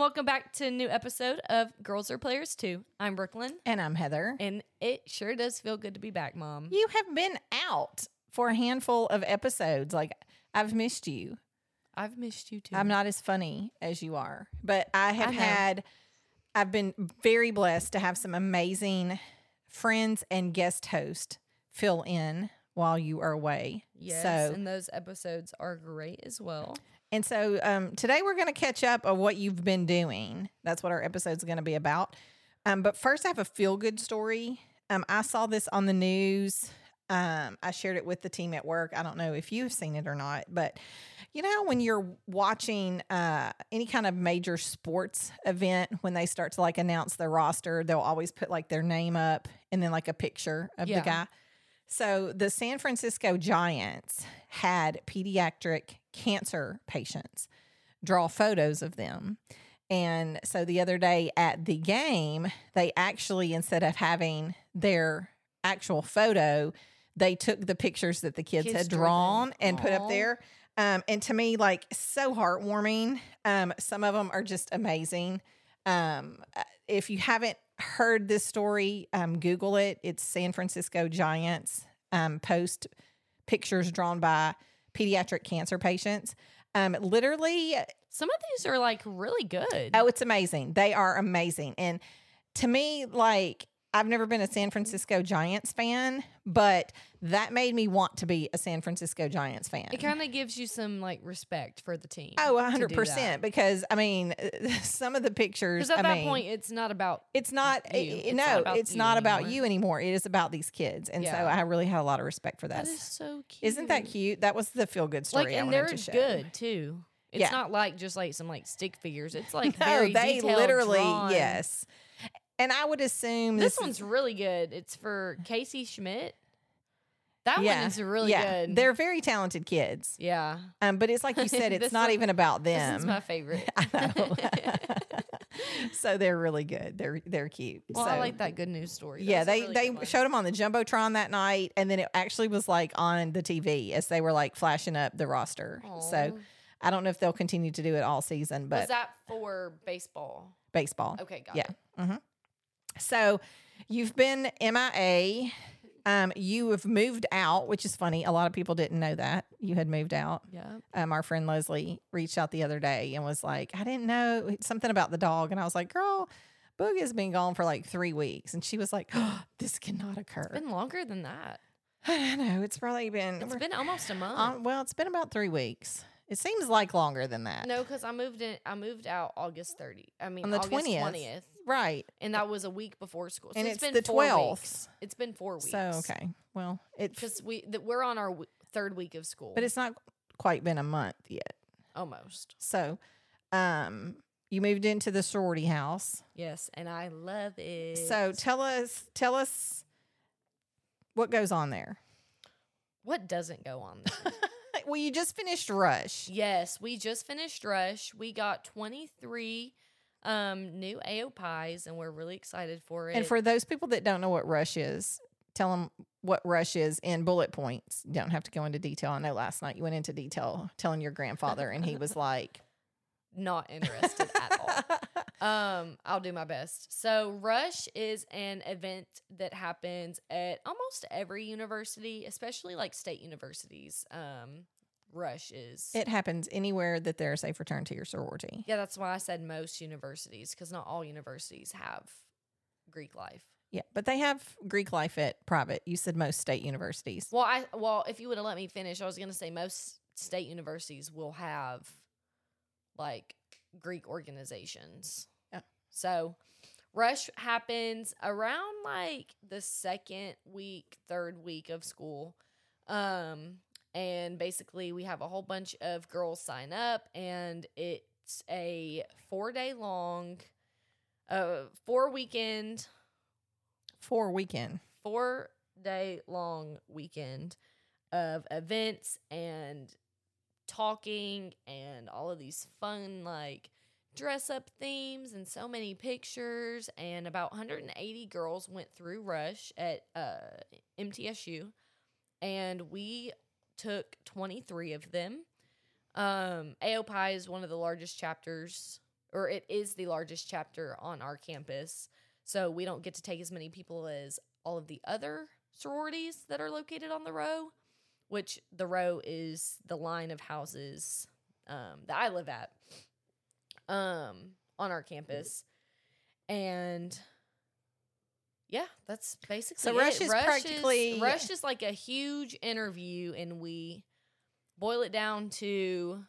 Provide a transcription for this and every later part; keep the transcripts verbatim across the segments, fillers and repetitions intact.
and welcome back to a new episode of Girls Are Players two. I'm Brooklyn. And I'm Heather. And it sure does feel good to be back, Mom. You have been out for a handful of episodes. Like, I've missed you. I've missed you, too. I'm not as funny as you are. But I have I had, I've been very blessed to have some amazing friends and guest hosts fill in while you are away. Yes, so, and those episodes are great as well. And so um, today we're going to catch up on what you've been doing. That's what our episode's going to be about. Um, but first, I have a feel-good story. Um, I saw this on the news. Um, I shared it with the team at work. I don't know if you've seen it or not, but you know, when you're watching uh, any kind of major sports event, when they start to like announce their roster, they'll always put like their name up and then like a picture of yeah. the guy. So the San Francisco Giants had pediatric cancer patients draw photos of them. And so the other day at the game, they actually, instead of having their actual photo, they took the pictures that the kids, kids had drawn and put up there. Um, and to me, like, so heartwarming. Um, some of them are just amazing. Um, if you haven't heard this story, um, Google it. It's San Francisco Giants um, post pictures drawn by pediatric cancer patients. Um, literally. Some of these are, like, really good. Oh, it's amazing. They are amazing. And to me, like, I've never been a San Francisco Giants fan, but that made me want to be a San Francisco Giants fan. It kind of gives you some, like, respect for the team. Oh, one hundred percent. Because, I mean, some of the pictures. Because at I that mean, point, it's not about It's not. You. It's no, not about it's you not anymore. about you anymore. It is about these kids. And yeah. so I really had a lot of respect for that. That is so cute. Isn't that cute? That was the feel-good story like, I wanted to show. And they're good, too. It's yeah. not like just, like, some, like, stick figures. It's, like, no, very they detailed literally, drawn. yes. And I would assume this, this one's is, really good. It's for Casey Schmidt. That yeah, one is really yeah. good. They're very talented kids. Yeah. Um, but it's like you said, it's not one, even about them. This is my favorite. I know. So they're really good. They're they're cute. Well, so, I like that good news story. That yeah, they really they showed them on the Jumbotron that night, and then it actually was like on the T V as they were like flashing up the roster. Aww. So I don't know if they'll continue to do it all season. But was that for baseball? Baseball. Okay, got yeah. it. Yeah. Mm-hmm. So you've been M I A, um, you have moved out, which is funny. A lot of people didn't know that you had moved out. Yeah. Um, our friend Leslie reached out the other day and was like, I didn't know it's something about the dog. And I was like, girl, Buc-ee's has been gone for like three weeks. And she was like, oh, this cannot occur. It's been longer than that. I don't know. It's probably been. It's been almost a month. Um, well, it's been about three weeks. It seems like longer than that. No, because I moved in. I moved out August thirtieth. I mean, on the August twentieth. Right. And that was a week before school. So and it's, it's been the twelfth. It's been four weeks. So, okay. Well, it's because we, th- we're on our w- third week of school. But it's not quite been a month yet. Almost. So, um, you moved into the sorority house. Yes. And I love it. So tell us, tell us what goes on there. What doesn't go on there? Well, you just finished Rush. Yes. We just finished Rush. We got twenty-three Um, new A O P Is, and we're really excited for it. And for those people that don't know what Rush is, tell them what Rush is in bullet points. You don't have to go into detail. I know last night you went into detail telling your grandfather, and he was like, not interested at all. Um, I'll do my best. So Rush is an event that happens at almost every university, especially like state universities. Um, Rush is. It happens anywhere that there's a fraternity or sorority. Yeah, that's why I said most universities, because not all universities have Greek life. Yeah, but they have Greek life at private. You said most state universities. Well, I well, if you would have let me finish, I was going to say most state universities will have, like, Greek organizations. Yeah. So Rush happens around, like, the second week, third week of school. Um... And basically, we have a whole bunch of girls sign up, and it's a four-day-long, uh, four-weekend. Four-weekend. Four-day-long weekend of events and talking and all of these fun, like, dress-up themes and so many pictures. And about one hundred eighty girls went through Rush at uh, M T S U, and we took twenty-three of them. Um, A O P I is one of the largest chapters or it is the largest chapter on our campus. So we don't get to take as many people as all of the other sororities that are located on the row, which the row is the line of houses um, that I live at um, on our campus. And yeah, that's basically so it. Rush is Rush practically is, Rush is like a huge interview, and we boil it down to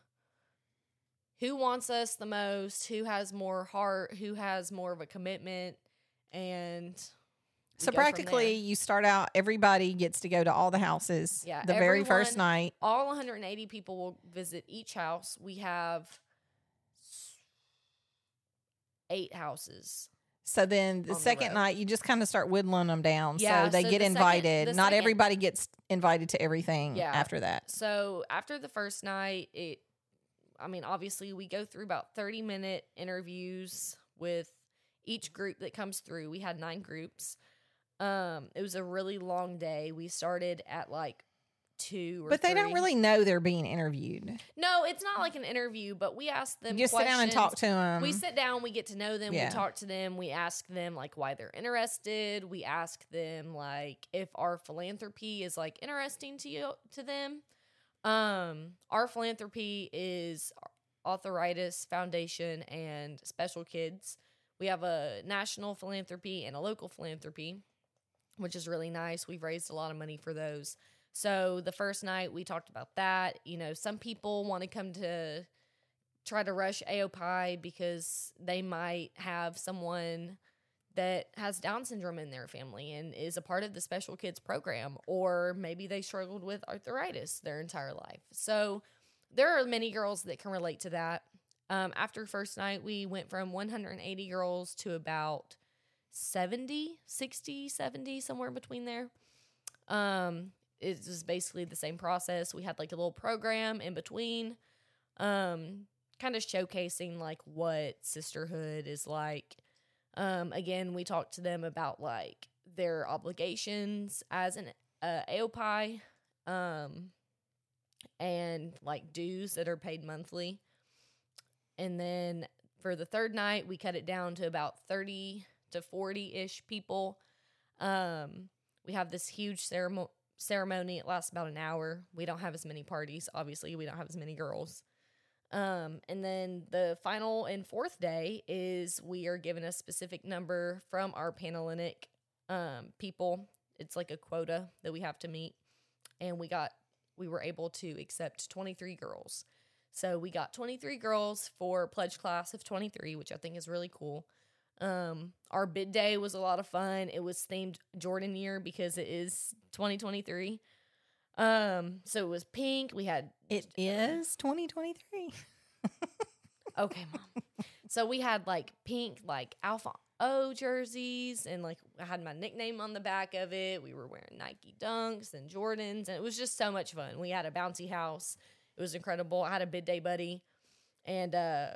who wants us the most, who has more heart, who has more of a commitment, and so practically you start out, everybody gets to go to all the houses yeah, the everyone, very first night. All one hundred eighty people will visit each house. We have eight houses. So then the second the night, you just kind of start whittling them down. Yeah, so they so get the invited. Second, the Not second, everybody gets invited to everything yeah. after that. So after the first night, it, I mean, obviously we go through about thirty minute interviews with each group that comes through. We had nine groups. Um, it was a really long day. We started at like two or But they three. Don't really know they're being interviewed. No, it's not like an interview, but we ask them you just questions. Sit down and talk to them. We sit down, we get to know them, yeah. we talk to them, we ask them like why they're interested, we ask them like if our philanthropy is like interesting to you to them. Um, our philanthropy is Arthritis Foundation and Special Kids. We have a national philanthropy and a local philanthropy, which is really nice. We've raised a lot of money for those. So the first night we talked about that. You know, some people want to come to try to rush A O P I because they might have someone that has Down syndrome in their family and is a part of the Special Kids program, or maybe they struggled with arthritis their entire life. So there are many girls that can relate to that. Um, after first night, we went from one hundred eighty girls to about seventy, sixty, seventy, somewhere between there. Um, it was basically the same process. We had like a little program in between, um, kind of showcasing like what sisterhood is like. Um, again, we talked to them about like their obligations as an uh, A O P I um, and like dues that are paid monthly. And then for the third night, we cut it down to about thirty to forty-ish people. Um, we have this huge ceremony. ceremony. It lasts about an hour. We don't have as many parties. Obviously, we don't have as many girls. Um, and then the final and fourth day is we are given a specific number from our Panhellenic um, people. It's like a quota that we have to meet. And we got we were able to accept twenty-three girls. So we got twenty-three girls for pledge class of twenty-three, which I think is really cool. Um, our bid day was a lot of fun. It was themed Jordan year because it is twenty twenty-three. Um, so it was pink. We had it is twenty twenty-three. Okay, Mom. So we had like pink, like Alpha O jerseys, and like I had my nickname on the back of it. We were wearing Nike Dunks and Jordans, and it was just so much fun. We had a bouncy house. It was incredible. I had a bid day buddy, and uh,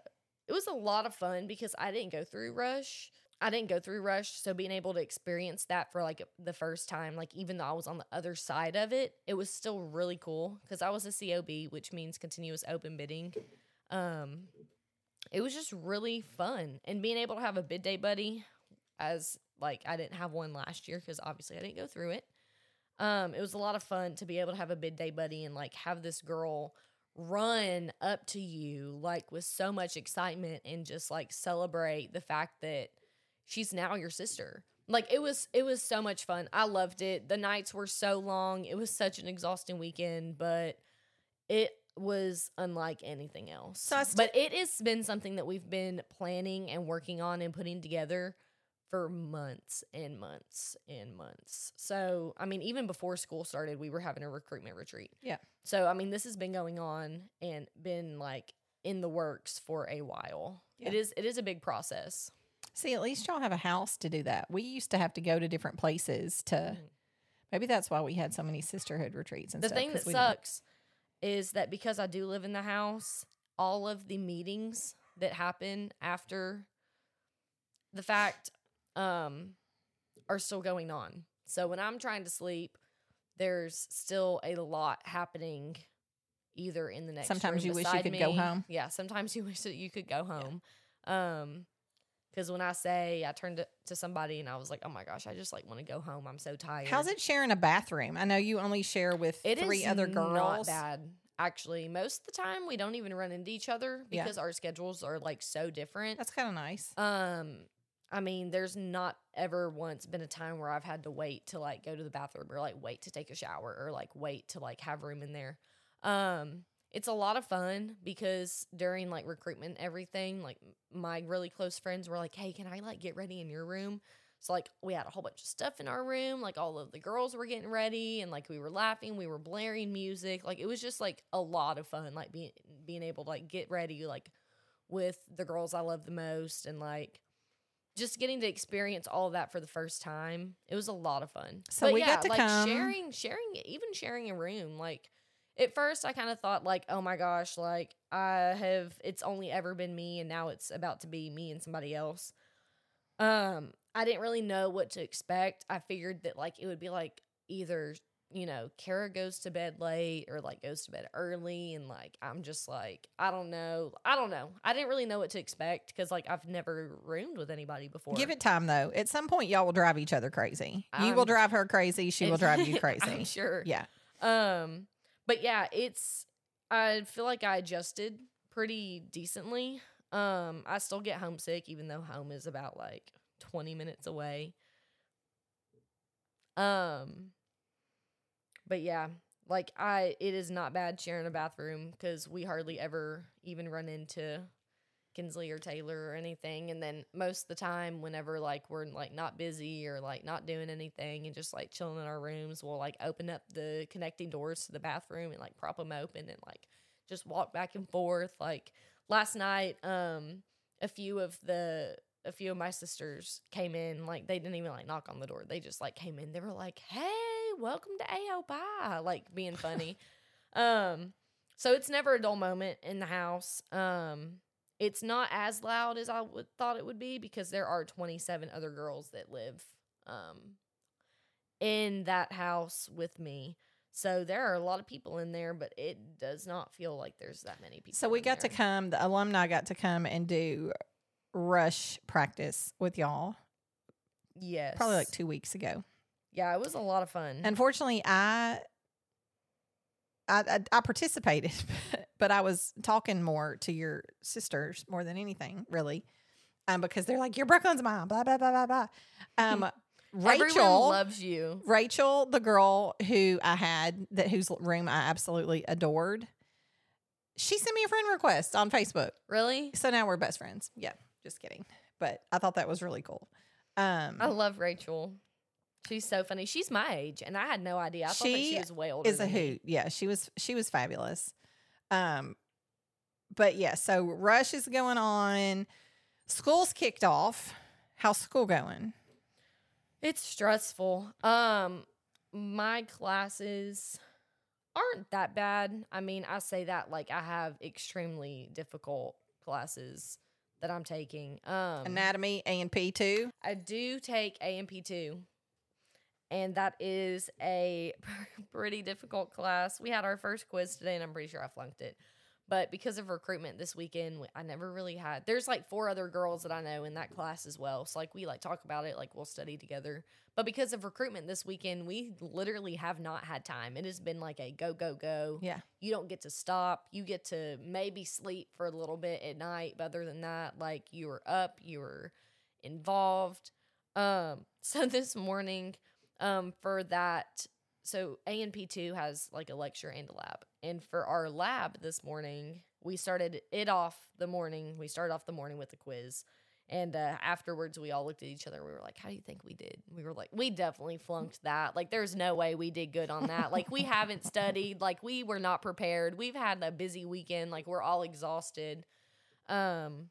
it was a lot of fun because I didn't go through Rush. I didn't go through Rush, so being able to experience that for, like, the first time, like, even though I was on the other side of it, it was still really cool because I was a C O B, which means continuous open bidding. Um, it was just really fun, and being able to have a bid day buddy as, like, I didn't have one last year because, obviously, I didn't go through it. Um, it was a lot of fun to be able to have a bid day buddy and, like, have this girl run up to you like with so much excitement and just like celebrate the fact that she's now your sister. Like it was it was so much fun. I loved it. The nights were so long. It was such an exhausting weekend, but it was unlike anything else. So st- but it has been something that we've been planning and working on and putting together for months and months and months. So, I mean, even before school started, we were having a recruitment retreat. Yeah. So, I mean, this has been going on and been, like, in the works for a while. Yeah. It is it is a big process. See, at least y'all have a house to do that. We used to have to go to different places to mm-hmm. – maybe that's why we had so many sisterhood retreats and the stuff. The thing that sucks is that because I do live in the house, all of the meetings that happen after the fact – um, are still going on. So when I'm trying to sleep, there's still a lot happening either in the next sometimes room you wish you could me. Go home. Yeah, sometimes you wish that you could go home. Um, because when I say I turned to, to somebody and I was like, oh my gosh, I just like want to go home. I'm so tired. How's it sharing a bathroom? I know you only share with it three other girls. It is not bad. Actually, most of the time we don't even run into each other because yeah. our schedules are like so different. That's kind of nice. Um, I mean, there's not ever once been a time where I've had to wait to like go to the bathroom or like wait to take a shower or like wait to like have room in there. Um, It's a lot of fun because during, like, recruitment and everything, like, my really close friends were like, hey, can I, like, get ready in your room? So, like, we had a whole bunch of stuff in our room. Like, all of the girls were getting ready, and, like, we were laughing. We were blaring music. Like, it was just, like, a lot of fun, like, being being able to, like, get ready, like, with the girls I love the most and, like, just getting to experience all of that for the first time. It was a lot of fun. So, but we yeah, got to like, come. sharing, sharing, even sharing a room, like, at first, I kind of thought, like, oh, my gosh, like, I have, it's only ever been me, and now it's about to be me and somebody else. Um, I didn't really know what to expect. I figured that, like, it would be, like, either, you know, Kara goes to bed late or, like, goes to bed early, and, like, I'm just, like, I don't know. I don't know. I didn't really know what to expect because, like, I've never roomed with anybody before. Give it time, though. At some point, y'all will drive each other crazy. Um, you will drive her crazy. She will drive you crazy. I'm sure. Yeah. Um... But, yeah, it's – I feel like I adjusted pretty decently. Um, I still get homesick, even though home is about, like, twenty minutes away. Um, but, yeah, like, I – it is not bad sharing a bathroom because we hardly ever even run into Kinsley or Taylor or anything. And then most of the time whenever, like, we're, like, not busy or, like, not doing anything and just, like, chilling in our rooms, we'll, like, open up the connecting doors to the bathroom and, like, prop them open and, like, just walk back and forth. Like, last night, um, a few of the – a few of my sisters came in. Like, they didn't even, like, knock on the door. They just, like, came in. They were like, hey, welcome to A O P I, like, being funny. um, so it's never a dull moment in the house. Um It's not as loud as I would, thought it would be because there are twenty-seven other girls that live um, in that house with me. So there are a lot of people in there, but it does not feel like there's that many people. So we got there. to come, the alumni got to come and do rush practice with y'all. Yes. Probably like two weeks ago. Yeah, it was a lot of fun. Unfortunately, I... I, I, I participated, but I was talking more to your sisters more than anything, really, um, because they're like, you're Brooklyn's mom, blah, blah, blah, blah, blah. Um, Rachel Everyone loves you. Rachel, the girl who I had, that whose room I absolutely adored, she sent me a friend request on Facebook. Really? So now we're best friends. Yeah, just kidding. But I thought that was really cool. Um, I love Rachel. She's so funny. She's my age, and I had no idea. I thought she, she was way older. Is a hoot. Yeah, she was. She was fabulous. Um, but yeah. So rush is going on. School's kicked off. How's school going? It's stressful. Um, my classes aren't that bad. I mean, I say that like I have extremely difficult classes that I'm taking. Um, Anatomy A and P two. I do take A and P two. And that is a pretty difficult class. We had our first quiz today, and I'm pretty sure I flunked it. But because of recruitment this weekend, I never really had – there's, like, four other girls that I know in that class as well. So, like, we, like, talk about it. Like, we'll study together. But because of recruitment this weekend, we literally have not had time. It has been, like, a go, go, go. Yeah. You don't get to stop. You get to maybe sleep for a little bit at night. But other than that, like, you were up. You were involved. Um, so this morning – Um, for that, so A and P two has like a lecture and a lab. And for our lab this morning, we started it off the morning. We started off the morning with a quiz. And uh, afterwards, we all looked at each other. We were like, how do you think we did? We were like, we definitely flunked that. Like, there's no way we did good on that. Like, we haven't studied. Like, we were not prepared. We've had a busy weekend. Like, we're all exhausted. Um,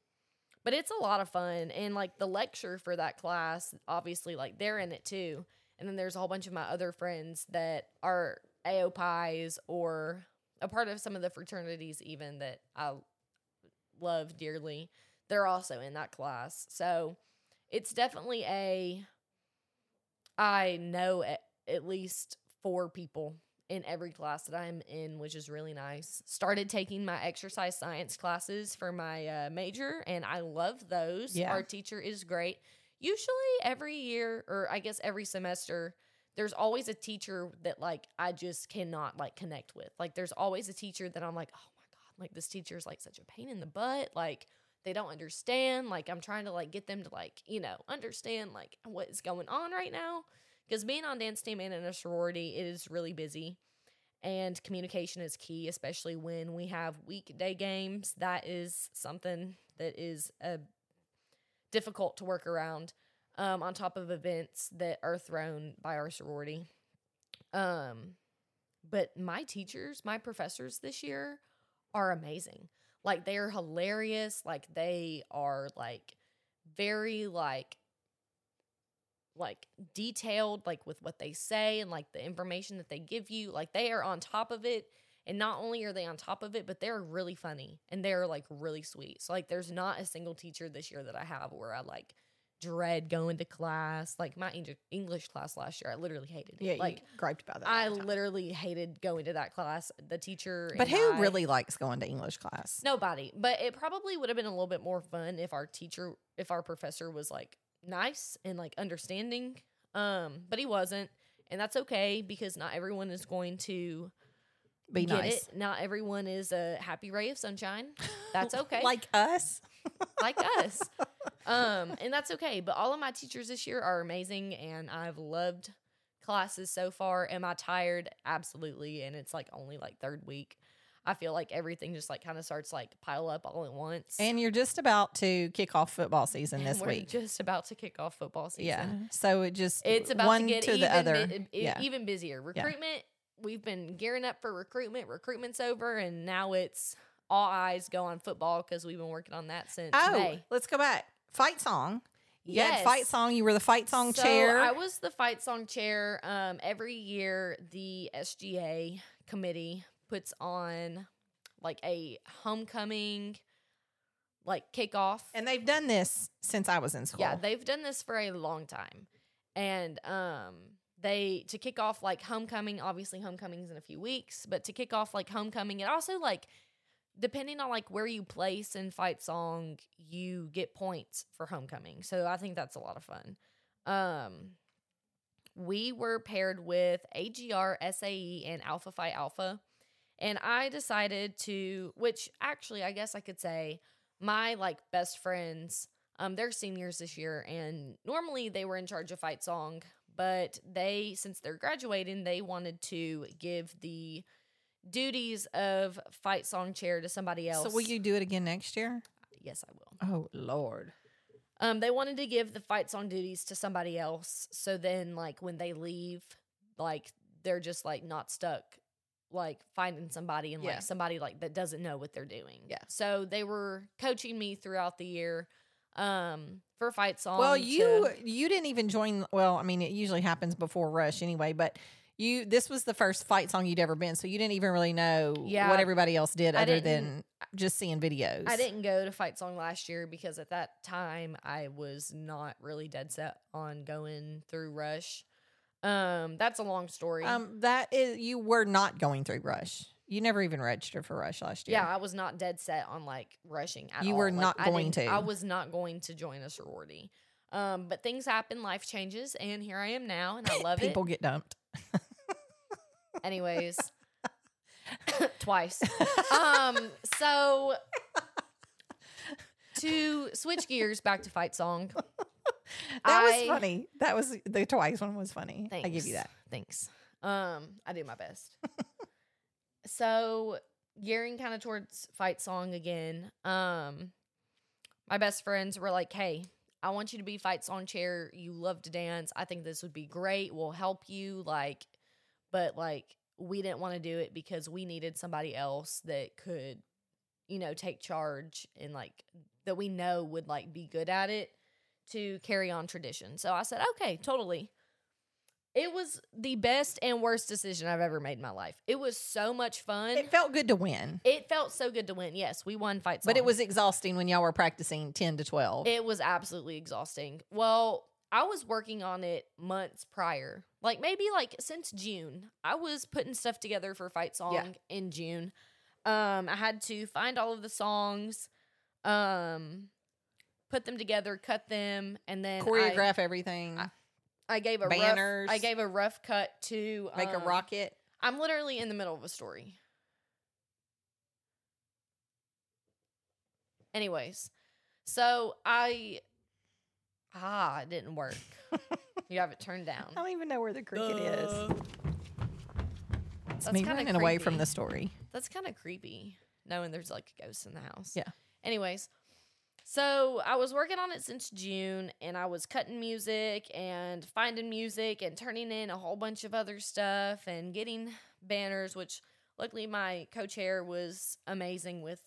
but it's a lot of fun. And like the lecture for that class, obviously, like they're in it too. And then there's a whole bunch of my other friends that are A O P Is or a part of some of the fraternities even that I love dearly. They're also in that class. So it's definitely a – I know at, at least four people in every class that I'm in, which is really nice. Started taking my exercise science classes for my uh, major, and I love those. Yeah. Our teacher is great. Usually every year, or I guess every semester, there's always a teacher that, like, I just cannot, like, connect with. Like, there's always a teacher that I'm like, oh, my God, like, this teacher is, like, such a pain in the butt. Like, they don't understand. Like, I'm trying to, like, get them to, like, you know, understand, like, what is going on right now. Because being on dance team and in a sorority, it is really busy. And communication is key, especially when we have weekday games. That is something that is uh, difficult to work around. Um, on top of events that are thrown by our sorority. Um, but my teachers, my professors this year are amazing. Like, they are hilarious. Like, they are, like, very, like, like detailed, like, with what they say and, like, the information that they give you. Like, they are on top of it. And not only are they on top of it, but they're really funny. And they're, like, really sweet. So, like, there's not a single teacher this year that I have where I, like, dread going to class. Like, my English class last year, I literally hated it. Yeah, like, you griped about that. I literally hated going to that class. The teacher. But who I, really likes going to English class? Nobody. But it probably would have been a little bit more fun if our teacher, if our professor was, like, nice and, like, understanding. Um, but he wasn't, and that's okay, because not everyone is going to be get nice. It. Not everyone is a happy ray of sunshine. That's okay. Like us. Like us. Um, and that's okay. But all of my teachers this year are amazing, and I've loved classes so far. Am I tired? Absolutely. And it's, like, only, like, third week. I feel like everything just, like, kind of starts, like, pile up all at once. And you're just about to kick off football season this we're week. We're just about to kick off football season. Yeah. So it just it's about one to get to even, the other. It, it, yeah. Even busier. Recruitment. Yeah. We've been gearing up for recruitment. Recruitment's over, and now it's all eyes go on football because we've been working on that since oh, May. Let's go back. Fight song. You yes. had fight song. You were the fight song so chair. I was the fight song chair. Um, every year, the S G A committee puts on, like, a homecoming, like, kickoff. And they've done this since I was in school. Yeah, they've done this for a long time. And um, they, to kick off, like, homecoming, obviously homecoming's in a few weeks, but to kick off, like, homecoming, it also, like, depending on, like, where you place in fight song, you get points for homecoming. So I think that's a lot of fun. Um, we were paired with A G R, S A E, and Alpha Phi Alpha. And I decided to, which actually I guess I could say my, like, best friends, um, they're seniors this year. And normally they were in charge of fight song, but they, since they're graduating, they wanted to give the duties of fight song chair to somebody else. So will you do it again next year? Yes, I will. Oh, Lord. Um, they wanted to give the fight song duties to somebody else. So then, like, when they leave, like, they're just, like, not stuck, like, finding somebody and, yeah. like, somebody, like, that doesn't know what they're doing. Yeah. So they were coaching me throughout the year um, for fight song. Well, you to, you didn't even join. Well, I mean, it usually happens before Rush anyway, but you, this was the first fight song you'd ever been, so you didn't even really know yeah, what everybody else did other than just seeing videos. I didn't go to fight song last year because at that time I was not really dead set on going through Rush. Um, that's a long story. Um, that is, you were not going through Rush. You never even registered for Rush last year. Yeah, I was not dead set on, like, rushing at all. You were all. Not like, going I to. I was not going to join a sorority. Um, but things happen, life changes, and here I am now, and I love People it. People get dumped. Anyways, twice. Um, so to switch gears back to fight song. That I, was funny. That was the twice one was funny. Thanks. I give you that. Thanks. Um, I do my best. So gearing kind of towards fight song again. Um, my best friends were like, "Hey, I want you to be fight song chair. You love to dance. I think this would be great. We'll help you." Like, but like we didn't want to do it because we needed somebody else that could, you know, take charge and like that we know would like be good at it to carry on tradition. So I said, okay, totally. It was the best and worst decision I've ever made in my life. It was so much fun. It felt good to win. It felt so good to win. Yes, we won fight song. But it was exhausting when y'all were practicing ten to twelve. It was absolutely exhausting. Well, I was working on it months prior. Like, maybe, like, since June. I was putting stuff together for Fight Song yeah. in June. Um, I had to find all of the songs, um, put them together, cut them, and then choreograph I, everything. I, I gave a Banners. rough, I gave a rough cut to make um, a rocket. I'm literally in the middle of a story. Anyways, so I ah, it didn't work. You have it turned down. I don't even know where the cricket uh. is. It's That's me running creepy. away from the story. That's kind of creepy, knowing there's like a ghost in the house. Yeah. Anyways, so I was working on it since June, and I was cutting music and finding music and turning in a whole bunch of other stuff and getting banners, which luckily my co-chair was amazing with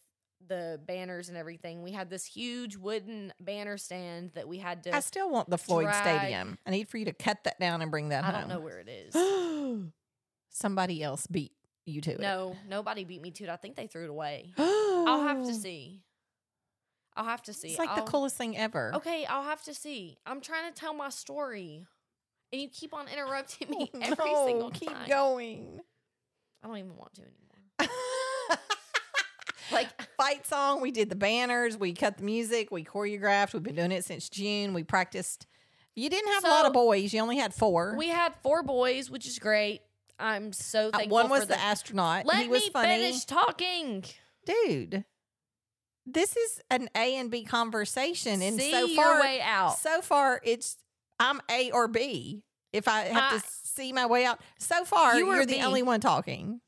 the banners and everything. We had this huge wooden banner stand that we had to I still want the Floyd drag. Stadium. I need for you to cut that down and bring that I home. I don't know where it is. Somebody else beat you to it. No, nobody beat me to it. I think they threw it away. I'll have to see. I'll have to see. It's like I'll, the coolest thing ever. Okay, I'll have to see. I'm trying to tell my story. And you keep on interrupting me oh, every no, single keep time. Keep going. I don't even want to anymore. Like Fight Song, we did the banners, we cut the music, we choreographed. We've been doing it since June. We practiced. You didn't have so, a lot of boys. You only had four. We had four boys, which is great. I'm so thankful. Uh, one was for the astronaut. Let he was me funny. finish talking, dude. This is an A and B conversation, and see so far, your way out. So far, it's I'm A or B. If I have I, to see my way out, so far you you're the B. only one talking.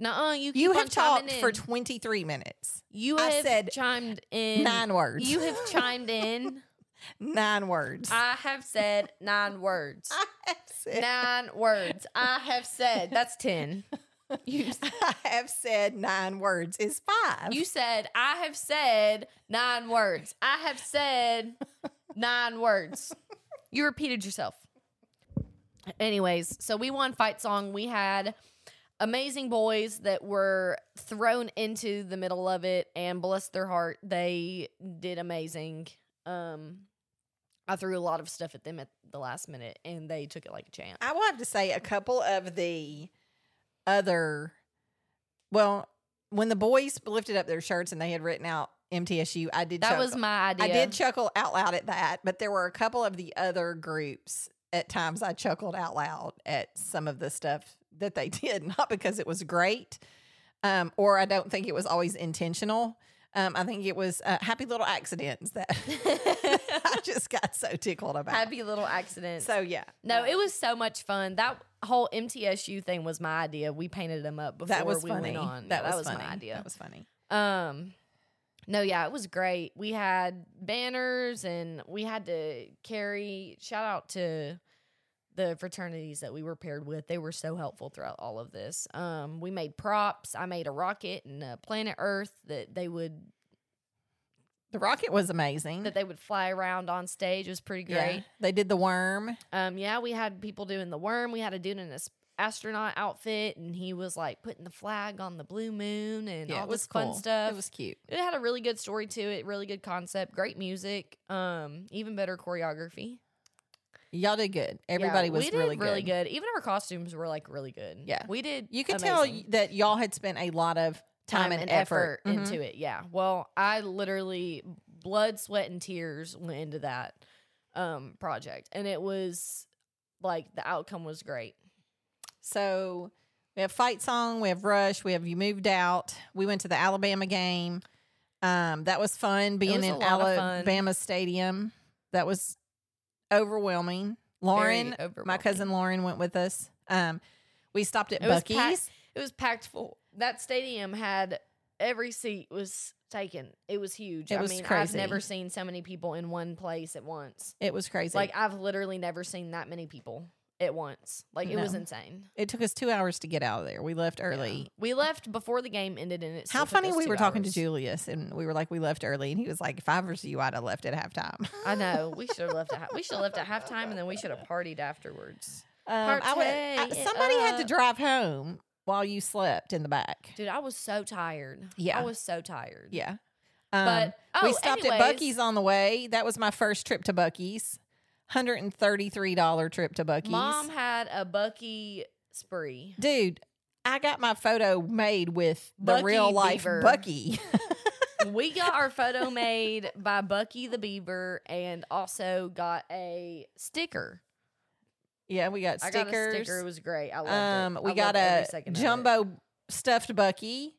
Nuh-uh, you keep you have on talked in. for twenty-three minutes. You have I said chimed in nine words. You have chimed in nine words. I have said nine words. I have said nine words. I have said that's ten. You, I have said nine words is five. You said I have said nine words. I have said nine words. You repeated yourself. Anyways, so we won Fight Song. We had amazing boys that were thrown into the middle of it, and bless their heart, they did amazing. Um, I threw a lot of stuff at them at the last minute, and they took it like a champ. I will have to say a couple of the other, well, when the boys lifted up their shirts and they had written out M T S U, I did that chuckle. was my idea. I did chuckle out loud at that, but there were a couple of the other groups at times I chuckled out loud at some of the stuff that they did, not because it was great, um, or I don't think it was always intentional. Um, I think it was uh, happy little accidents that I just got so tickled about. Happy little accidents. So, yeah. No, it was so much fun. That whole M T S U thing was my idea. We painted them up before that was we funny. went on. That, no, was that was funny. my idea. That was funny. Um, no, yeah, it was great. We had banners, and we had to carry, shout out to the fraternities that we were paired with. They were so helpful throughout all of this. Um, we made props. I made a rocket and a planet Earth that they would. The rocket was amazing. That they would fly around on stage. It was pretty great. Yeah, they did the worm. Um, yeah, we had people doing the worm. We had a dude in an astronaut outfit, and he was like putting the flag on the blue moon and yeah, all this cool. fun stuff. It was cute. It had a really good story to it. Really good concept. Great music. Um, even better choreography. Y'all did good. Everybody yeah, was really good. We did really good. Even our costumes were like really good. Yeah. We did You could amazing. tell that y'all had spent a lot of time, time and, and effort, effort into mm-hmm. it. Yeah. Well, I literally blood, sweat, and tears went into that um, project. And it was like the outcome was great. So we have Fight Song. We have Rush. We have You Moved Out. We went to the Alabama game. Um, that was fun being was in Alabama Stadium. That was overwhelming. Lauren, overwhelming. My cousin Lauren went with us. Um, we stopped at it Buc-ee's. Was packed, it was packed full. That stadium had every seat was taken. It was huge. It I was mean, crazy. I've never seen so many people in one place at once. It was crazy. Like I've literally never seen that many people at once. Like it no. was insane. It took us two hours to get out of there. We left early. Yeah. We left before the game ended, and it. How funny we were hours. talking to Julius, and we were like, we left early, and he was like, if I was you, I'd have left at halftime. I know we should have left. At, we should have left at halftime, and then we should have partied afterwards. Um, I would, I, somebody had to drive home while you slept in the back. Dude, I was so tired. Yeah, I was so tired. Yeah, um, but oh, we stopped anyways. at Buc-ee's on the way. That was my first trip to Buc-ee's. one hundred thirty-three dollars trip to Buc-ee's. Mom had a Buc-ee spree. Dude, I got my photo made with the Buc-ee real life Beaver. Buc-ee. We got our photo made by Buc-ee the Beaver and also got a sticker. Yeah, we got stickers. I got a sticker. It was great. I loved um, it. We I got a jumbo stuffed Buc-ee.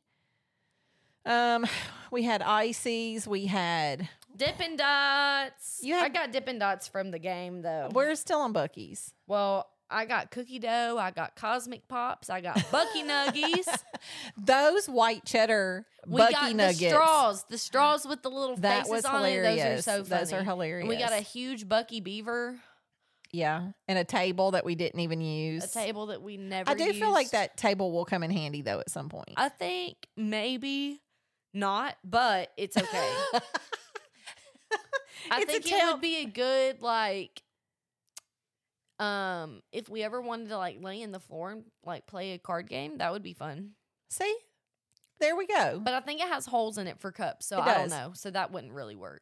Um, we had ices. We had Dippin' Dots. You had, I got Dippin' Dots from the game, though. We're still on Buc-ee's. Well, I got cookie dough. I got Cosmic Pops. I got Buc-ee Nuggies. Those white cheddar we Buc-ee got Nuggets. The straws. The straws with the little that faces was on hilarious. It. Those are so funny. Those are hilarious. And we got a huge Buc-ee beaver. Yeah, and a table that we didn't even use. A table that we never used. I do used. feel like that table will come in handy, though, at some point. I think maybe not, but it's okay. I it's think it would be a good, like, um, if we ever wanted to, like, lay in the floor and, like, play a card game, that would be fun. See? There we go. But I think it has holes in it for cups, so I don't know. So that wouldn't really work.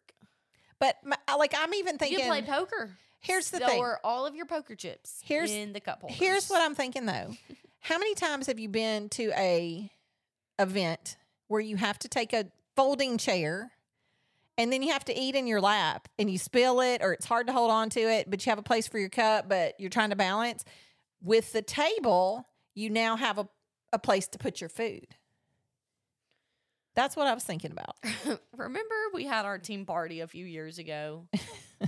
But, my, like, I'm even thinking. You play poker. Here's the so thing. Or all of your poker chips here's, in the cup holders. Here's what I'm thinking, though. How many times have you been to a event where you have to take a folding chair and then you have to eat in your lap and you spill it or it's hard to hold on to it, but you have a place for your cup, but you're trying to balance? With the table, you now have a, a place to put your food. That's what I was thinking about. Remember we had our team party a few years ago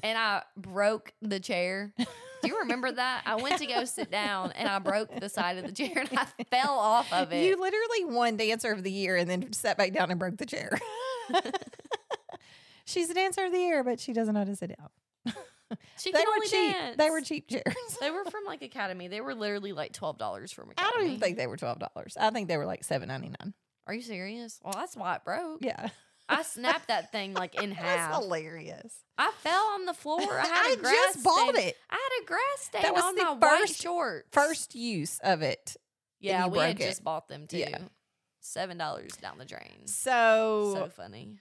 and I broke the chair. Do you remember that? I went to go sit down and I broke the side of the chair and I fell off of it. You literally won Dancer of the Year and then sat back down and broke the chair. She's the Dancer of the Year, but she doesn't know how to sit down. She they can were only cheap. Dance. They were cheap chairs. They were from like Academy. They were literally like twelve dollars from Academy. I don't even think they were twelve dollars. I think they were like seven ninety-nine. Are you serious? Well, that's why it broke. Yeah. I snapped that thing like in half. That's hilarious. I fell on the floor. I had I a grass just bought stain. it. I had a grass stain that was on the my first, white shorts. First use of it. Yeah, we had it. just bought them too. Yeah. Seven dollars down the drain. So so funny.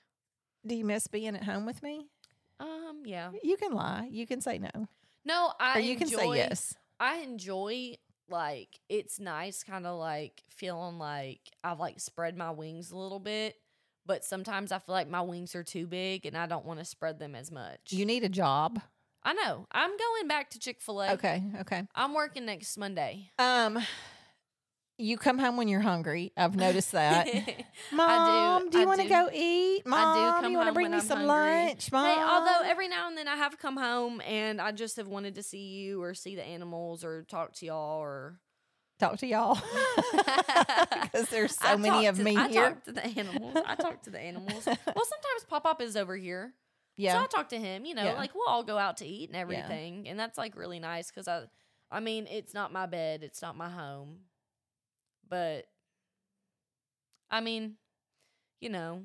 Do you miss being at home with me? Um, yeah. You can lie. You can say no. No, I or you enjoy, can say yes. I enjoy. Like, it's nice kind of, like, feeling like I've, like, spread my wings a little bit. But sometimes I feel like my wings are too big and I don't want to spread them as much. You need a job. I know. I'm going back to Chick-fil-A. Okay, okay. I'm working next Monday. Um, you come home when you're hungry. I've noticed that. Mom, I do, do you want to go eat? Mom, I do, come do you want to bring me I'm some hungry. lunch? Mom. Hey, although every now and then I have come home and I just have wanted to see you or see the animals or talk to y'all or talk to y'all because there's so I many of to, me I here. I talk to the animals. I talk to the animals. Well, sometimes Pop-Pop is over here. Yeah. So I talk to him, you know, yeah. like we'll all go out to eat and everything. Yeah. And that's like really nice because I, I mean, it's not my bed. It's not my home. But, I mean, you know,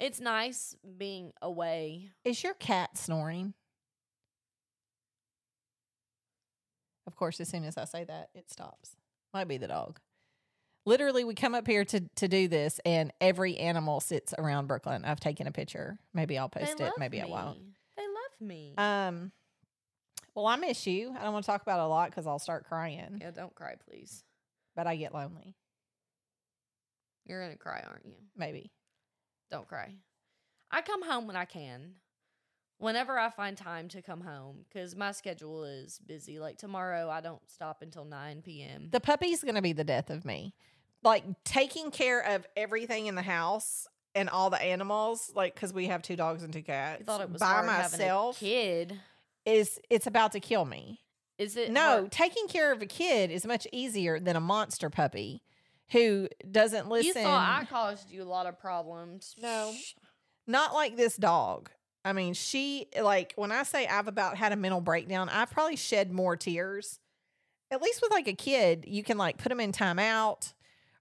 it's nice being away. Is your cat snoring? Of course, as soon as I say that, it stops. Might be the dog. Literally, we come up here to, to do this, and every animal sits around Brooklyn. I've taken a picture. Maybe I'll post it. Maybe I won't. They love me. Um, well, I miss you. I don't want to talk about it a lot because I'll start crying. Yeah, don't cry, please. But I get lonely. You're going to cry, aren't you? Maybe. Don't cry. I come home when I can. Whenever I find time to come home. Because my schedule is busy. Like, tomorrow, I don't stop until nine p.m. The puppy's going to be the death of me. Like, taking care of everything in the house and all the animals. Like, because we have two dogs and two cats. You thought it was by hard myself, having a kid. Is, it's about to kill me. Is it no, what? Taking care of a kid is much easier than a monster puppy who doesn't listen. You thought I caused you a lot of problems. No. Not like this dog. I mean, she, like, when I say I've about had a mental breakdown, I've probably shed more tears. At least with, like, a kid, you can, like, put them in timeout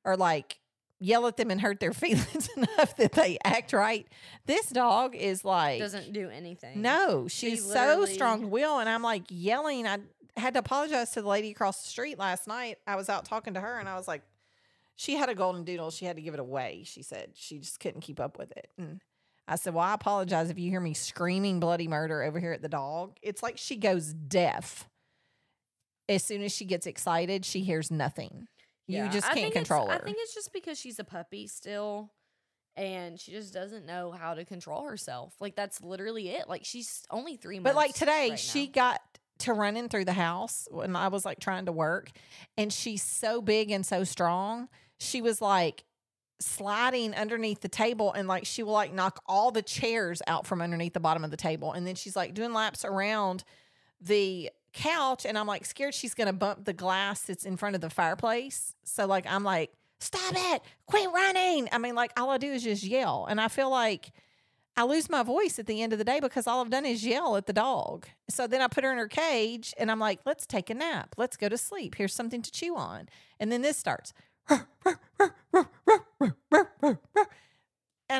or, like, yell at them and hurt their feelings enough that they act right. This dog is, like... doesn't do anything. No. She's she literally... so strong-willed, and I'm, like, yelling. I... had to apologize to the lady across the street last night. I was out talking to her, and I was like, she had a golden doodle. She had to give it away, she said. She just couldn't keep up with it. And I said, well, I apologize if you hear me screaming bloody murder over here at the dog. It's like she goes deaf. As soon as she gets excited, she hears nothing. Yeah. You just can't control her. I think it's just because she's a puppy still, and she just doesn't know how to control herself. Like, that's literally it. Like, she's only three months. But, like, today, right she now. got to running through the house when I was, like, trying to work, and she's so big and so strong. She was, like, sliding underneath the table, and, like, she will, like, knock all the chairs out from underneath the bottom of the table. And then she's, like, doing laps around the couch, and I'm like scared she's gonna bump the glass that's in front of the fireplace. So like I'm like, stop it, quit running. I mean, like, all I do is just yell, and I feel like I lose my voice at the end of the day because all I've done is yell at the dog. So then I put her in her cage, and I'm like, let's take a nap, let's go to sleep, here's something to chew on. And then this starts, and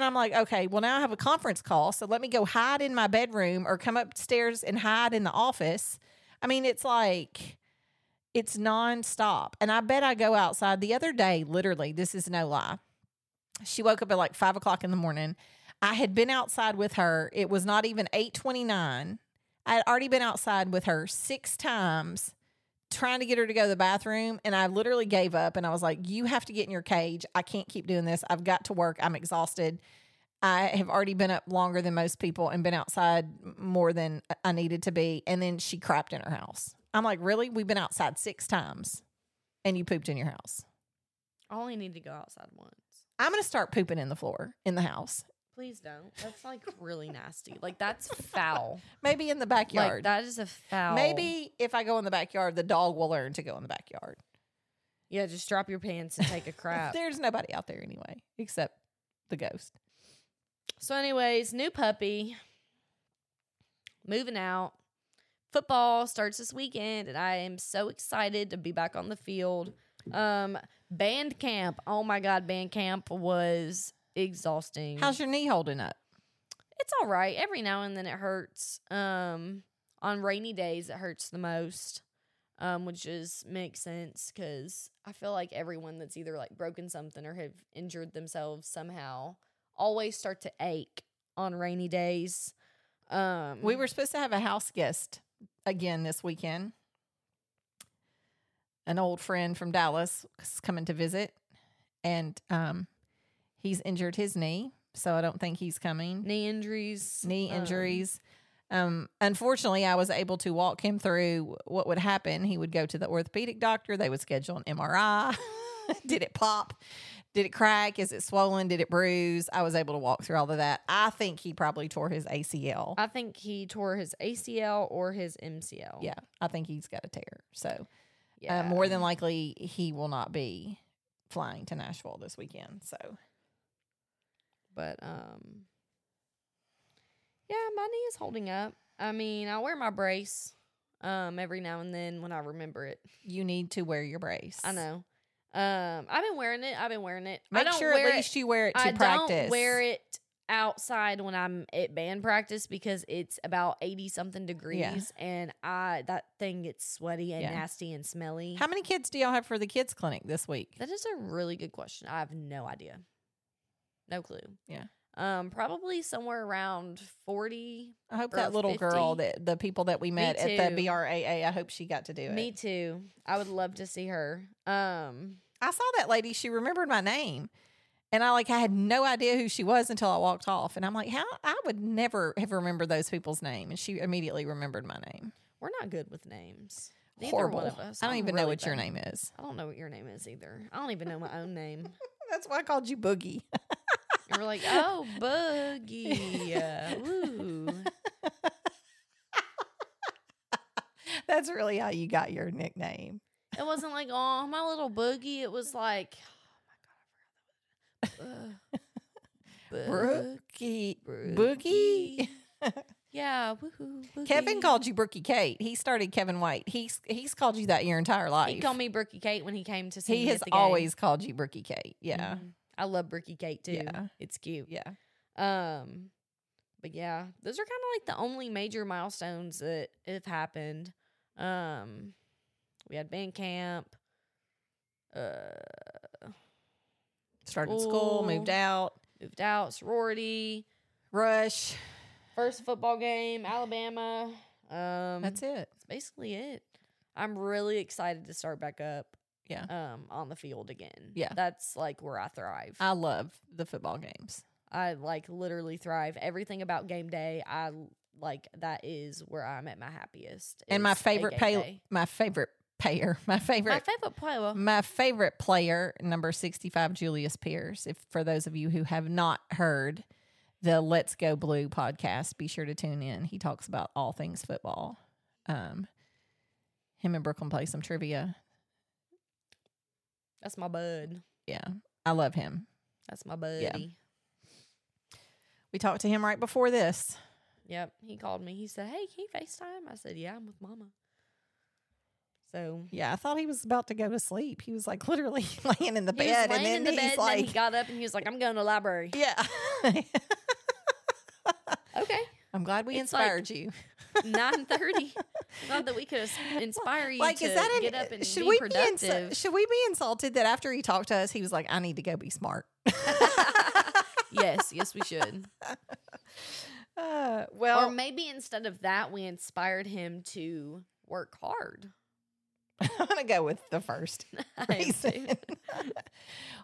I'm like, okay, well, now I have a conference call, so let me go hide in my bedroom or come upstairs and hide in the office. I mean, it's like, it's nonstop. And I bet I go outside. The other day, literally, this is no lie, she woke up at like five o'clock in the morning. I had been outside with her. It was not even eight twenty-nine. I had already been outside with her six times trying to get her to go to the bathroom. And I literally gave up, and I was like, you have to get in your cage. I can't keep doing this. I've got to work. I'm exhausted. I have already been up longer than most people and been outside more than I needed to be. And then she crapped in her house. I'm like, really? We've been outside six times and you pooped in your house. I only need to go outside once. I'm going to start pooping in the floor in the house. Please don't. That's like really nasty. Like, that's foul. Maybe in the backyard. Like, that is a foul. Maybe if I go in the backyard, the dog will learn to go in the backyard. Yeah, just drop your pants and take a crap. There's nobody out there anyway, except the ghost. So anyways, new puppy, moving out. Football starts this weekend, and I am so excited to be back on the field. Um, band camp. Oh, my God. Band camp was exhausting. How's your knee holding up? It's all right. Every now and then it hurts. Um, on rainy days, it hurts the most, um, which just makes sense because I feel like everyone that's either, like, broken something or have injured themselves somehow always start to ache on rainy days. Um, we were supposed to have a house guest again this weekend. An old friend from Dallas is coming to visit, and um, he's injured his knee, so I don't think he's coming. Knee injuries. Knee injuries. Um, um, unfortunately, I was able to walk him through what would happen. He would go to the orthopedic doctor. They would schedule an M R I. Did it pop? Did it crack? Is it swollen? Did it bruise? I was able to walk through all of that. I think he probably tore his A C L. I think he tore his A C L or his M C L. Yeah, I think he's got a tear. So, yeah. uh, more than likely, he will not be flying to Nashville this weekend. So, but um, yeah, my knee is holding up. I mean, I wear my brace um every now and then when I remember it. You need to wear your brace. I know. Um, I've been wearing it. I've been wearing it. Make I don't sure wear at least it. you wear it to I practice. I don't wear it outside when I'm at band practice because it's about eighty-something degrees, yeah. and I that thing gets sweaty and yeah. nasty and smelly. How many kids do y'all have for the kids' clinic this week? That is a really good question. I have no idea. No clue. Yeah. Um, probably somewhere around forty. I hope that little fifty. Girl that the people that we met at the B R A A, I hope she got to do it. Me too. I would love to see her. Um, I saw that lady. She remembered my name, and I like I had no idea who she was until I walked off, and I'm like, how I would never have remembered those people's name, and she immediately remembered my name. We're not good with names. Neither Horrible. One of us. I don't I'm even really know what bad. Your name is. I don't know what your name is either. I don't even know my own name. That's why I called you Boogie. And we're like, oh, Boogie. Uh, woo. That's really how you got your nickname. It wasn't like, oh, my little Boogie. It was like, oh, my God. I forgot that. Brookie. Boogie. Yeah. Woohoo. Boogie. Kevin called you Brookie Kate. He started Kevin White. He's he's called you that your entire life. He called me Brookie Kate when he came to see me. He has at the always game. Called you Brookie Kate. Yeah. Mm-hmm. I love Brookie Kate too. Yeah. It's cute. Yeah. Um, but yeah, those are kind of like the only major milestones that have happened. Um, we had band camp. Uh, started school, school, moved out, moved out, sorority, Rush. First football game, Alabama. Um, That's it. That's basically it. I'm really excited to start back up. Yeah. Um, on the field again. Yeah. That's like where I thrive. I love the football games. I like literally thrive. Everything about game day, I like that is where I'm at my happiest. And my favorite pay, my favorite payer, my favorite, my favorite player, my favorite player, number sixty-five, Julius Pierce. If for those of you who have not heard the Let's Go Blue podcast, be sure to tune in. He talks about all things football. Um, him and Brooklyn play some trivia. That's my bud. Yeah. I love him. That's my buddy. Yeah. We talked to him right before this. Yep. He called me. He said, hey, can you FaceTime? I said, yeah, I'm with Mama. So. Yeah, I thought he was about to go to sleep. He was like literally laying in the he bed. Was laying and then in the he's bed, like, and then he got up and he was like, I'm going to the library. Yeah. Okay. I'm glad we it's inspired like you. nine thirty Glad that we could inspire you like, to is that an, get up and should be we productive. Be insu- should we be insulted that after he talked to us, he was like, I need to go be smart? Yes. Yes, we should. Uh, well, or maybe instead of that, we inspired him to work hard. I'm going to go with the first reason.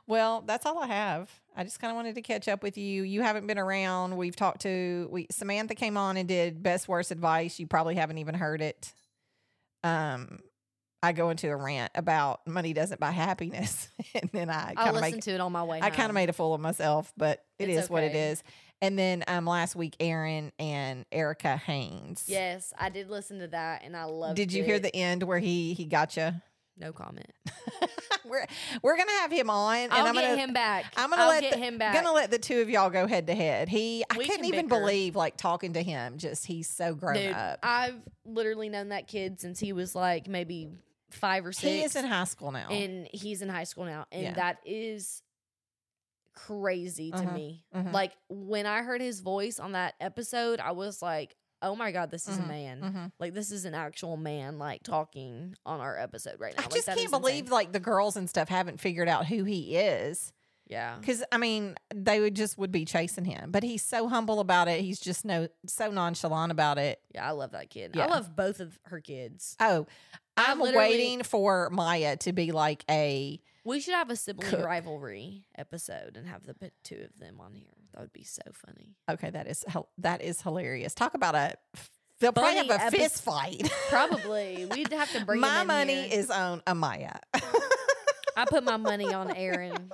Well, that's all I have. I just kind of wanted to catch up with you. You haven't been around. We've talked to we Samantha came on and did best worst advice. You probably haven't even heard it. Um, I go into a rant about money doesn't buy happiness, and then I kind of listen to it on my way home. I kind of made a fool of myself, but it it's is okay. what it is. And then um, last week, Aaron and Erica Haynes. Yes, I did listen to that, and I loved it. Did you it. hear the end where he he gotcha? No comment. we're we're gonna have him on. And I'll I'm get gonna, him back. I'm gonna I'll let get the, him back. Gonna let the two of y'all go head to head. He I we couldn't even bicker. believe like talking to him. Just he's so grown Dude, up. I've literally known that kid since he was like maybe five or six. He is in high school now, and he's in high school now, and yeah. that is. crazy to uh-huh, me uh-huh. Like when I heard his voice on that episode, I was like, oh my God, this is uh-huh, a man uh-huh. Like this is an actual man like talking on our episode right now. I like, just can't believe insane. Like the girls and stuff haven't figured out who he is. Yeah, because I mean they would just would be chasing him, but he's so humble about it. He's just no so nonchalant about it. Yeah, I love that kid. Yeah. I love both of her kids. Oh, I'm waiting for Maya to be like a We should have a sibling Cook. rivalry episode and have the two of them on here. That would be so funny. Okay, that is that is hilarious. Talk about a they'll funny probably have a epi- fist fight. Probably we'd have to bring my money here. Is on Amaya. I put my money on Aaron.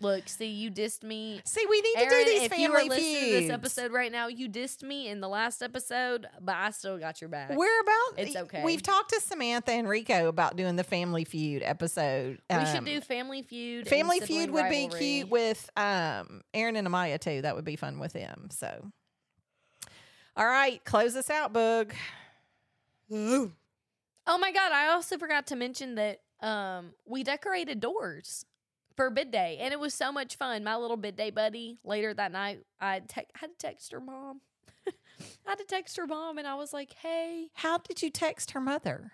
Look, see, you dissed me. See, we need Aaron, to do these family feuds. If you were listening feuds. to this episode right now, you dissed me in the last episode, but I still got your back. We're about... It's okay. We've talked to Samantha and Rico about doing the Family Feud episode. We um, should do Family Feud. Family Feud would rivalry. be cute with um, Aaron and Amaya, too. That would be fun with them, so... All right, close us out, Boog. Ooh. Oh, my God. I also forgot to mention that um, we decorated doors. For bid day. And it was so much fun. My little bid day buddy, later that night, I, te- I had to text her mom. I had to text her mom, and I was like, hey. How did you text her mother?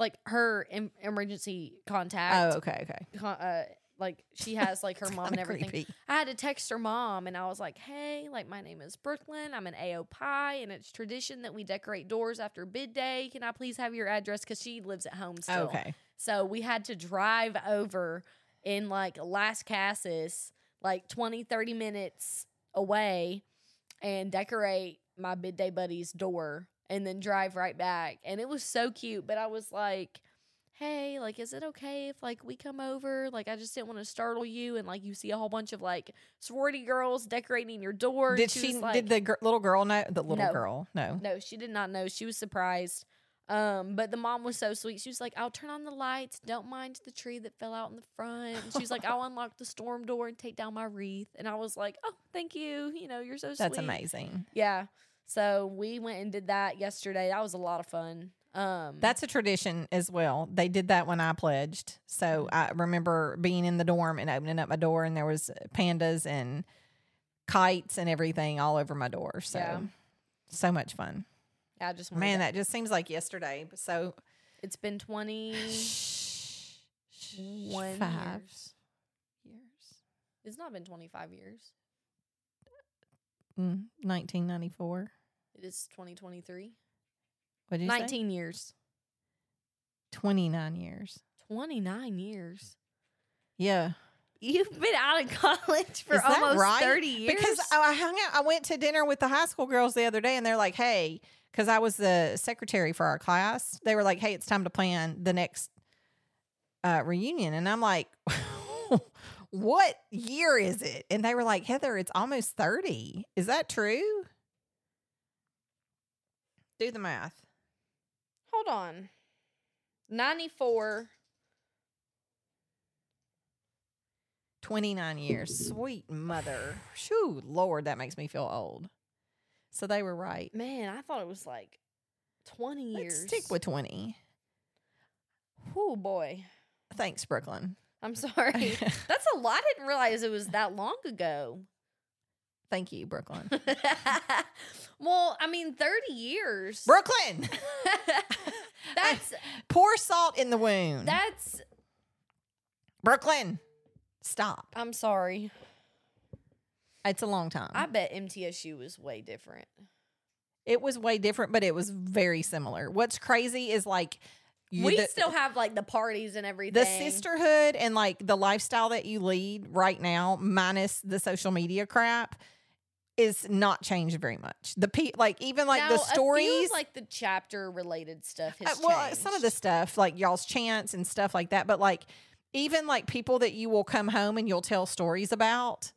Like, her em- emergency contact. Oh, okay, okay. Con- uh, like, she has, like, her mom and everything. Creepy. I had to text her mom, and I was like, hey, like, my name is Brooklyn. I'm an A O P I, and it's tradition that we decorate doors after bid day. Can I please have your address? Because she lives at home still. Okay. So we had to drive over in like Las Casas, like twenty, thirty minutes away, and decorate my bid day buddy's door and then drive right back. And it was so cute. But I was like, hey, like, is it okay if like we come over? Like, I just didn't want to startle you. And like, you see a whole bunch of like sorority girls decorating your door. Did she, she was, like, did the gr- little girl know? The little no, girl, no. No, she did not know. She was surprised. Um, but the mom was so sweet. She was like, I'll turn on the lights. Don't mind the tree that fell out in the front. And she was like, I'll unlock the storm door and take down my wreath. And I was like, oh, thank you. You know, you're so That's sweet. That's amazing. Yeah. So we went and did that yesterday. That was a lot of fun. Um, That's a tradition as well. They did that when I pledged. So I remember being in the dorm and opening up my door, and there was pandas and kites and everything all over my door. So, yeah. So much fun. I just Man, that. that just seems like yesterday. So it's been twenty-one five years. years. It's not been twenty-five years. Mm, nineteen ninety-four. It is twenty twenty-three. What did you nineteen say? Years. twenty-nine years. twenty-nine years. Yeah. You've been out of college for almost right? thirty years. Because I hung out. I went to dinner with the high school girls the other day, and they're like, hey, because I was the secretary for our class. They were like, hey, it's time to plan the next uh, reunion. And I'm like, what year is it? And they were like, Heather, it's almost thirty. Is that true? Do the math. Hold on. ninety-four. twenty-nine years. Sweet mother. Shoo, Lord, that makes me feel old. So they were right. Man, I thought it was like twenty years. Let's stick with twenty. Oh, boy. Thanks, Brooklyn. I'm sorry. That's a lot. I didn't realize it was that long ago. Thank you, Brooklyn. Well, I mean, thirty years. Brooklyn! That's... Pour salt in the wound. That's... Brooklyn, stop. I'm sorry. It's a long time. I bet M T S U was way different. It was way different, but it was very similar. What's crazy is, like... You, we the, still have, like, the parties and everything. The sisterhood and, like, the lifestyle that you lead right now, minus the social media crap, is not changed very much. The pe- Like, even, like, now, the stories. A few of, like, the chapter-related stuff has uh, well, changed. Well, some of the stuff, like, y'all's chants and stuff like that. But, like, even, like, people that you will come home and you'll tell stories about.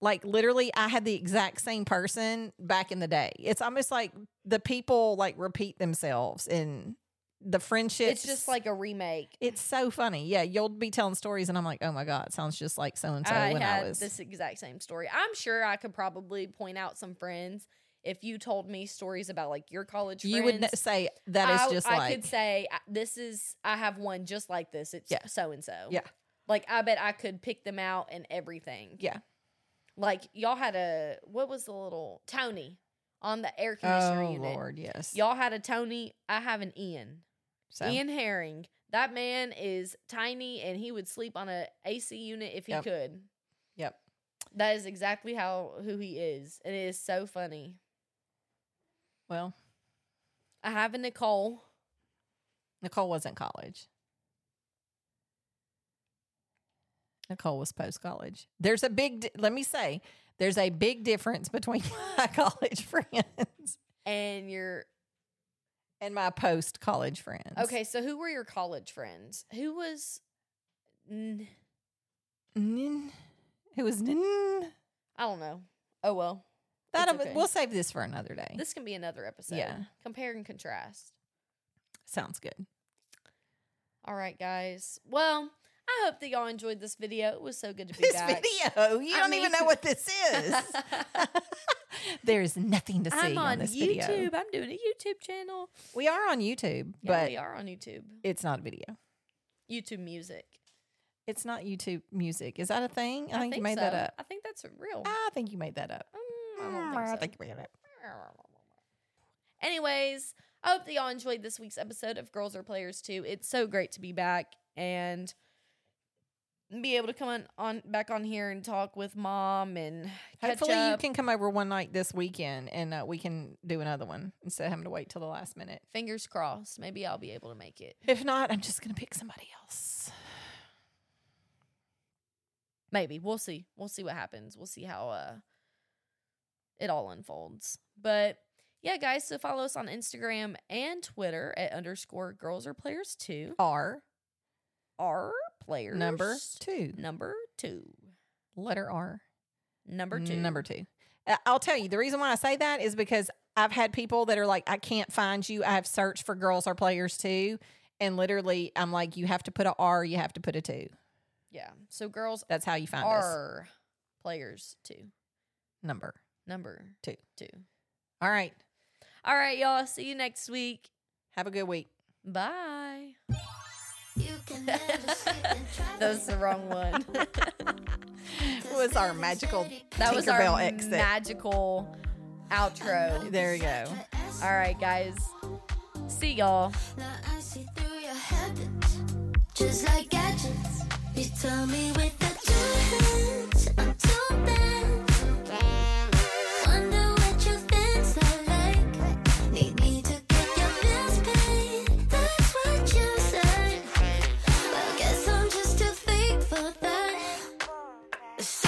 Like, literally, I had the exact same person back in the day. It's almost like the people, like, repeat themselves in... The friendship. It's just like a remake. It's so funny. Yeah, you'll be telling stories, and I'm like, oh, my God, it sounds just like so-and-so I when had I was. This exact same story. I'm sure I could probably point out some friends. If you told me stories about, like, your college friends. You would say that is I, just I like. I could say, this is, I have one just like this. It's yeah. so-and-so. Yeah. Like, I bet I could pick them out and everything. Yeah. Like, y'all had a, what was the little, Tony on the air conditioner oh, unit. Oh, Lord, yes. Y'all had a Tony. I have an Ian. So. Ian Herring, that man is tiny, and he would sleep on a A C unit if he yep. could. Yep, that is exactly how who he is, and it is so funny. Well, I have a Nicole. Nicole wasn't college. Nicole was post college. There's a big. Di- let me say, there's a big difference between my college friends and your. And my post-college friends. Okay, so who were your college friends? Who was... N- n- who was... N- I don't know. Oh, well. That okay. We'll save this for another day. This can be another episode. Yeah. Compare and contrast. Sounds good. All right, guys. Well, I hope that y'all enjoyed this video. It was so good to be this back. This video? You I don't mean- even know what this is. There's nothing to see I'm on, on this YouTube. Video. I'm doing a YouTube channel. We are on YouTube, yeah, but we are on YouTube. It's not a video. YouTube music. It's not YouTube music. Is that a thing? I, I think, think you made so. that up. I think that's real. I think you made that up. Um, I, don't think so. I think you made it up. Anyways, I hope that y'all enjoyed this week's episode of Girls Are Players Too. It's so great to be back and be able to come on, on back on here and talk with mom and catch hopefully up. You can come over one night this weekend and uh, we can do another one instead of having to wait till the last minute. Fingers crossed. Maybe I'll be able to make it. If not, I'm just going to pick somebody else. Maybe. We'll see. We'll see what happens. We'll see how uh, it all unfolds. But yeah, guys, so follow us on Instagram and Twitter at underscore girls or players two. R. R. Players. Number two. Number two. Letter R. Number two. Number two. I'll tell you, the reason why I say that is because I've had people that are like, I can't find you. I have searched for Girls Are Players Too. And literally, I'm like, you have to put a R, you have to put a two. Yeah. So girls. That's how you find us. R players two. Number. Number two. Two. All right. All right, y'all. See you next week. Have a good week. Bye. That was the wrong one. It was our magical that was our exit. Magical outro. There you go. All right, guys. See y'all. Now I see through your habits, just like gadgets. You tell me with the two hands, I'm too bad. So